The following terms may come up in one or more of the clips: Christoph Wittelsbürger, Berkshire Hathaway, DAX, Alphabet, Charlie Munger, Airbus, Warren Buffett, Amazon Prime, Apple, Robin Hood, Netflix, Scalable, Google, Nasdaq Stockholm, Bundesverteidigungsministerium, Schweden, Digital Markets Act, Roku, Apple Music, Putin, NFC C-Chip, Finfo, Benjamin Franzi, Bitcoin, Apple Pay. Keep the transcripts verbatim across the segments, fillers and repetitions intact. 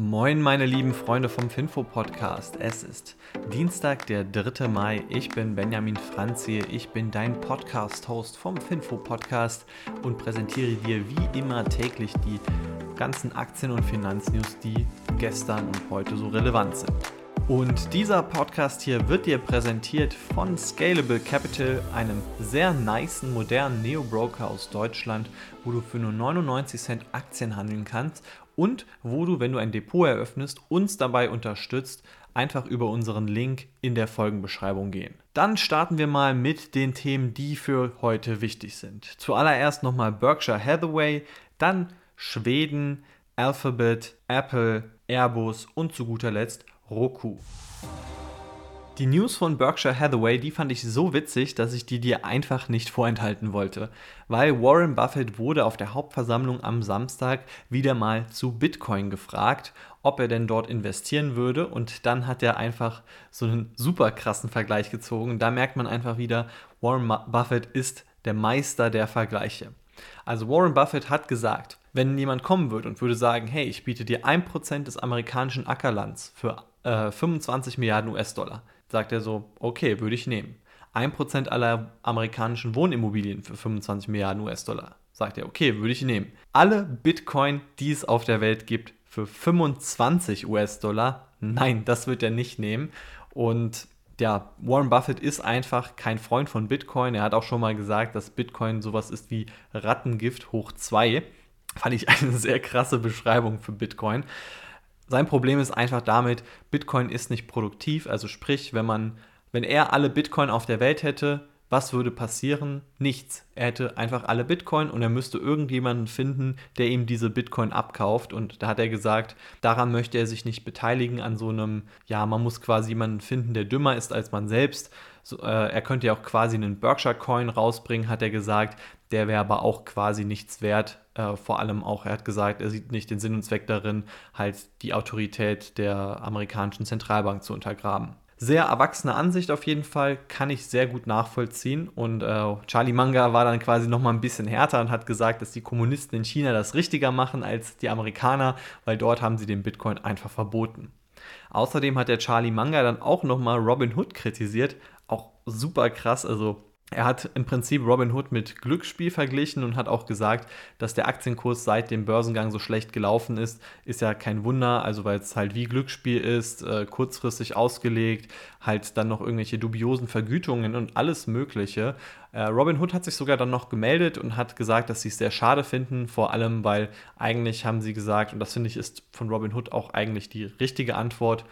Moin meine lieben Freunde vom Finfo-Podcast, es ist Dienstag, der dritte Mai, ich bin Benjamin Franzi, ich bin dein Podcast-Host vom Finfo-Podcast und präsentiere dir wie immer täglich die ganzen Aktien- und Finanznews, die gestern und heute so relevant sind. Und dieser Podcast hier wird dir präsentiert von Scalable Capital, einem sehr nicen, modernen Neo-Broker aus Deutschland, wo du für nur neunundneunzig Cent Aktien handeln kannst. Und wo du, wenn du ein Depot eröffnest, uns dabei unterstützt, einfach über unseren Link in der Folgenbeschreibung gehen. Dann starten wir mal mit den Themen, die für heute wichtig sind. Zuallererst nochmal Berkshire Hathaway, dann Schweden, Alphabet, Apple, Airbus und zu guter Letzt Roku. Die News von Berkshire Hathaway, die fand ich so witzig, dass ich die dir einfach nicht vorenthalten wollte, weil Warren Buffett wurde auf der Hauptversammlung am Samstag wieder mal zu Bitcoin gefragt, ob er denn dort investieren würde, und dann hat er einfach so einen super krassen Vergleich gezogen. Da merkt man einfach wieder, Warren Buffett ist der Meister der Vergleiche. Also Warren Buffett hat gesagt, wenn jemand kommen würde und würde sagen, hey, ich biete dir ein Prozent des amerikanischen Ackerlands für äh, fünfundzwanzig Milliarden U S Dollar, sagt er so, okay, würde ich nehmen. ein Prozent aller amerikanischen Wohnimmobilien für fünfundzwanzig Milliarden U S Dollar, sagt er, okay, würde ich nehmen. Alle Bitcoin, die es auf der Welt gibt, für fünfundzwanzig U S Dollar, nein, das wird er nicht nehmen. Und ja, Warren Buffett ist einfach kein Freund von Bitcoin. Er hat auch schon mal gesagt, dass Bitcoin sowas ist wie Rattengift hoch zwei. Fand ich eine sehr krasse Beschreibung für Bitcoin. Sein Problem ist einfach damit, Bitcoin ist nicht produktiv, also sprich, wenn man, wenn er alle Bitcoin auf der Welt hätte, was würde passieren? Nichts. Er hätte einfach alle Bitcoin und er müsste irgendjemanden finden, der ihm diese Bitcoin abkauft, und da hat er gesagt, daran möchte er sich nicht beteiligen, an so einem, ja, man muss quasi jemanden finden, der dümmer ist als man selbst. So, äh, er könnte ja auch quasi einen Berkshire Coin rausbringen, hat er gesagt, der wäre aber auch quasi nichts wert. Vor allem auch, er hat gesagt, er sieht nicht den Sinn und Zweck darin, halt die Autorität der amerikanischen Zentralbank zu untergraben. Sehr erwachsene Ansicht auf jeden Fall, kann ich sehr gut nachvollziehen. Und äh, Charlie Munger war dann quasi nochmal ein bisschen härter und hat gesagt, dass die Kommunisten in China das richtiger machen als die Amerikaner, weil dort haben sie den Bitcoin einfach verboten. Außerdem hat der Charlie Munger dann auch nochmal Robin Hood kritisiert, auch super krass, also er hat im Prinzip Robin Hood mit Glücksspiel verglichen und hat auch gesagt, dass der Aktienkurs seit dem Börsengang so schlecht gelaufen ist, ist ja kein Wunder, also weil es halt wie Glücksspiel ist, äh, kurzfristig ausgelegt, halt dann noch irgendwelche dubiosen Vergütungen und alles Mögliche. Äh, Robin Hood hat sich sogar dann noch gemeldet und hat gesagt, dass sie es sehr schade finden, vor allem weil eigentlich haben sie gesagt, und das finde ich ist von Robin Hood auch eigentlich die richtige Antwort,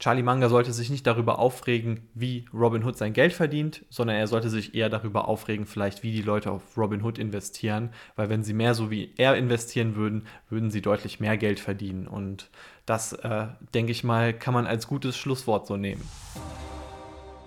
Charlie Munger sollte sich nicht darüber aufregen, wie Robin Hood sein Geld verdient, sondern er sollte sich eher darüber aufregen, vielleicht wie die Leute auf Robin Hood investieren, weil wenn sie mehr so wie er investieren würden, würden sie deutlich mehr Geld verdienen, und das, äh, denke ich mal, kann man als gutes Schlusswort so nehmen.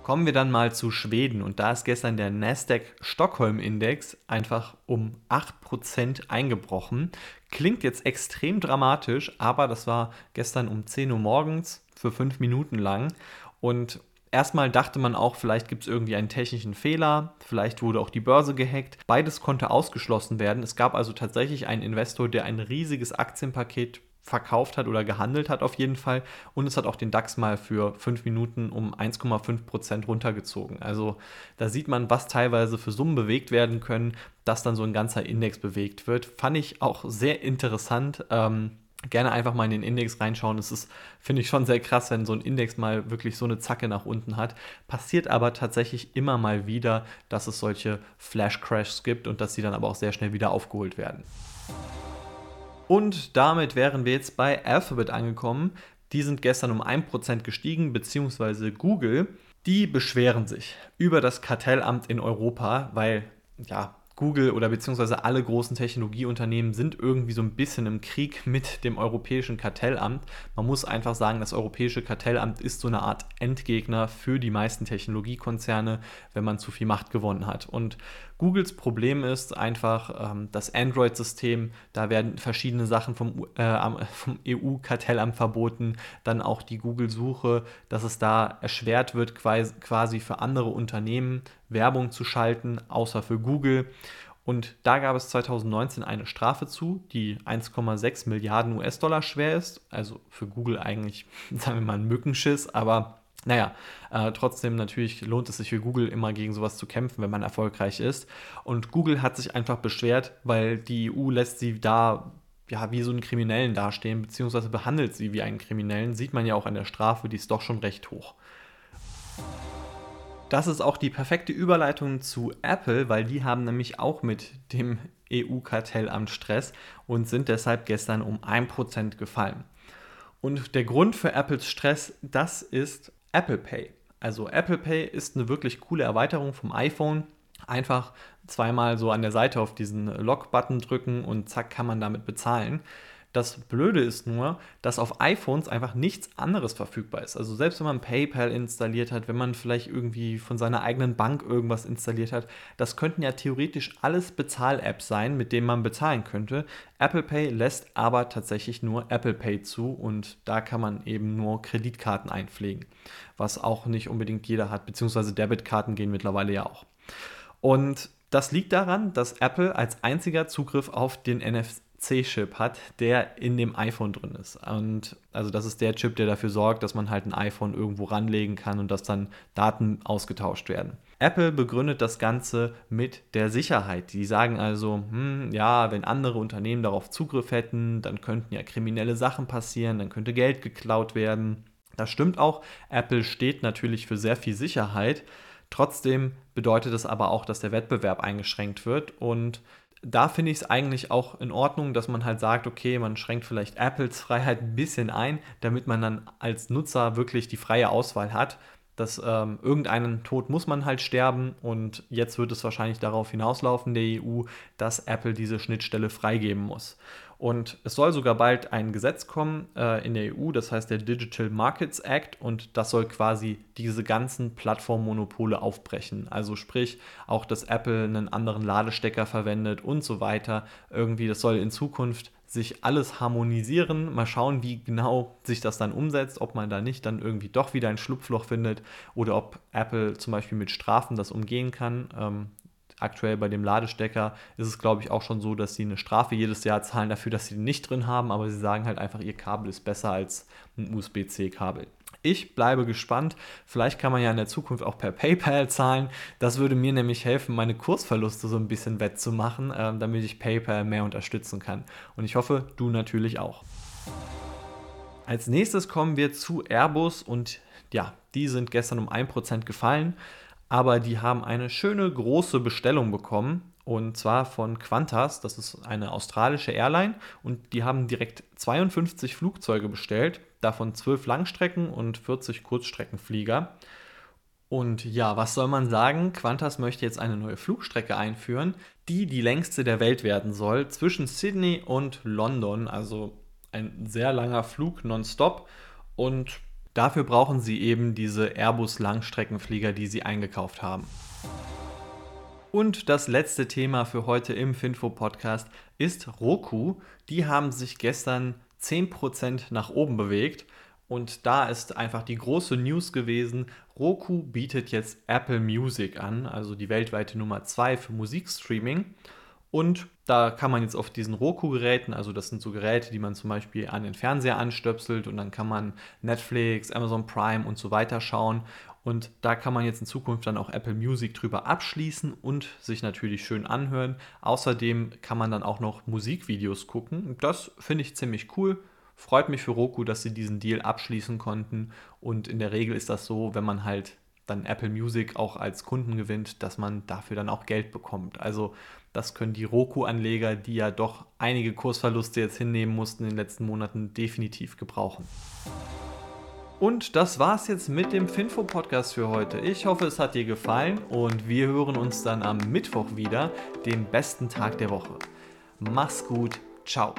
Kommen wir dann mal zu Schweden, und da ist gestern der Nasdaq Stockholm Index einfach um acht Prozent eingebrochen. Klingt jetzt extrem dramatisch, aber das war gestern um zehn Uhr morgens für fünf Minuten lang, und erstmal dachte man auch, vielleicht gibt es irgendwie einen technischen Fehler, vielleicht wurde auch die Börse gehackt. Beides konnte ausgeschlossen werden. Es gab also tatsächlich einen Investor, der ein riesiges Aktienpaket verkauft hat oder gehandelt hat auf jeden Fall, und es hat auch den DAX mal für fünf Minuten um eins Komma fünf Prozent runtergezogen. Also da sieht man, was teilweise für Summen bewegt werden können, dass dann so ein ganzer Index bewegt wird. Fand ich auch sehr interessant. Ähm, gerne einfach mal in den Index reinschauen. Das ist, finde ich, schon sehr krass, wenn so ein Index mal wirklich so eine Zacke nach unten hat. Passiert aber tatsächlich immer mal wieder, dass es solche Flash-Crashs gibt und dass sie dann aber auch sehr schnell wieder aufgeholt werden. Und damit wären wir jetzt bei Alphabet angekommen. Die sind gestern um ein Prozent gestiegen, beziehungsweise Google. Die beschweren sich über das Kartellamt in Europa, weil ja, Google oder beziehungsweise alle großen Technologieunternehmen sind irgendwie so ein bisschen im Krieg mit dem Europäischen Kartellamt. Man muss einfach sagen, das Europäische Kartellamt ist so eine Art Endgegner für die meisten Technologiekonzerne, wenn man zu viel Macht gewonnen hat. Und Googles Problem ist einfach ähm, das Android-System, da werden verschiedene Sachen vom, äh, vom E U-Kartellamt verboten, dann auch die Google-Suche, dass es da erschwert wird, quasi für andere Unternehmen Werbung zu schalten, außer für Google. Und da gab es zweitausendneunzehn eine Strafe zu, die eins Komma sechs Milliarden U S-Dollar schwer ist. Also für Google eigentlich, sagen wir mal, ein Mückenschiss. Aber naja, äh, trotzdem natürlich lohnt es sich für Google immer gegen sowas zu kämpfen, wenn man erfolgreich ist. Und Google hat sich einfach beschwert, weil die E U lässt sie da ja wie so einen Kriminellen dastehen, beziehungsweise behandelt sie wie einen Kriminellen. Sieht man ja auch an der Strafe, die ist doch schon recht hoch. Das ist auch die perfekte Überleitung zu Apple, weil die haben nämlich auch mit dem E U-Kartellamt Stress und sind deshalb gestern um ein Prozent gefallen. Und der Grund für Apples Stress, das ist Apple Pay. Also Apple Pay ist eine wirklich coole Erweiterung vom iPhone. Einfach zweimal so an der Seite auf diesen Lock-Button drücken und zack, kann man damit bezahlen. Das Blöde ist nur, dass auf iPhones einfach nichts anderes verfügbar ist. Also selbst wenn man PayPal installiert hat, wenn man vielleicht irgendwie von seiner eigenen Bank irgendwas installiert hat, das könnten ja theoretisch alles Bezahl-Apps sein, mit denen man bezahlen könnte. Apple Pay lässt aber tatsächlich nur Apple Pay zu und da kann man eben nur Kreditkarten einpflegen, was auch nicht unbedingt jeder hat, beziehungsweise Debitkarten gehen mittlerweile ja auch. Und das liegt daran, dass Apple als einziger Zugriff auf den N F C C-Chip hat, der in dem iPhone drin ist. Und also das ist der Chip, der dafür sorgt, dass man halt ein iPhone irgendwo ranlegen kann und dass dann Daten ausgetauscht werden. Apple begründet das Ganze mit der Sicherheit. Die sagen also, hm, ja, wenn andere Unternehmen darauf Zugriff hätten, dann könnten ja kriminelle Sachen passieren, dann könnte Geld geklaut werden. Das stimmt auch. Apple steht natürlich für sehr viel Sicherheit. Trotzdem bedeutet es aber auch, dass der Wettbewerb eingeschränkt wird und da finde ich es eigentlich auch in Ordnung, dass man halt sagt, okay, man schränkt vielleicht Apples Freiheit ein bisschen ein, damit man dann als Nutzer wirklich die freie Auswahl hat, dass ähm, irgendeinen Tod muss man halt sterben und jetzt wird es wahrscheinlich darauf hinauslaufen, der E U, dass Apple diese Schnittstelle freigeben muss. Und es soll sogar bald ein Gesetz kommen äh, in der E U, das heißt der Digital Markets Act und das soll quasi diese ganzen Plattformmonopole aufbrechen. Also sprich, auch dass Apple einen anderen Ladestecker verwendet und so weiter. Irgendwie, das soll in Zukunft sich alles harmonisieren. Mal schauen, wie genau sich das dann umsetzt, ob man da nicht dann irgendwie doch wieder ein Schlupfloch findet oder ob Apple zum Beispiel mit Strafen das umgehen kann. Ähm, Aktuell bei dem Ladestecker ist es, glaube ich, auch schon so, dass sie eine Strafe jedes Jahr zahlen dafür, dass sie den nicht drin haben, aber sie sagen halt einfach, ihr Kabel ist besser als ein U S B C-Kabel. Ich bleibe gespannt. Vielleicht kann man ja in der Zukunft auch per PayPal zahlen. Das würde mir nämlich helfen, meine Kursverluste so ein bisschen wettzumachen, äh, damit ich PayPal mehr unterstützen kann. Und ich hoffe, du natürlich auch. Als nächstes kommen wir zu Airbus und ja, die sind gestern um ein Prozent gefallen. Aber die haben eine schöne große Bestellung bekommen und zwar von Qantas, das ist eine australische Airline und die haben direkt zweiundfünfzig Flugzeuge bestellt, davon zwölf Langstrecken und vierzig Kurzstreckenflieger. Und ja, was soll man sagen? Qantas möchte jetzt eine neue Flugstrecke einführen, die die längste der Welt werden soll, zwischen Sydney und London, also ein sehr langer Flug nonstop und dafür brauchen sie eben diese Airbus-Langstreckenflieger, die sie eingekauft haben. Und das letzte Thema für heute im Finfo-Podcast ist Roku. Die haben sich gestern zehn Prozent nach oben bewegt. Und da ist einfach die große News gewesen, Roku bietet jetzt Apple Music an, also die weltweite Nummer zwei für Musikstreaming. Und da kann man jetzt auf diesen Roku-Geräten, also das sind so Geräte, die man zum Beispiel an den Fernseher anstöpselt und dann kann man Netflix, Amazon Prime und so weiter schauen. Und da kann man jetzt in Zukunft dann auch Apple Music drüber abschließen und sich natürlich schön anhören. Außerdem kann man dann auch noch Musikvideos gucken. Das finde ich ziemlich cool. Freut mich für Roku, dass sie diesen Deal abschließen konnten. Und in der Regel ist das so, wenn man halt dann Apple Music auch als Kunden gewinnt, dass man dafür dann auch Geld bekommt. Also das können die Roku-Anleger, die ja doch einige Kursverluste jetzt hinnehmen mussten in den letzten Monaten, definitiv gebrauchen. Und das war's jetzt mit dem Finfo-Podcast für heute. Ich hoffe, es hat dir gefallen und wir hören uns dann am Mittwoch wieder, dem besten Tag der Woche. Mach's gut, ciao.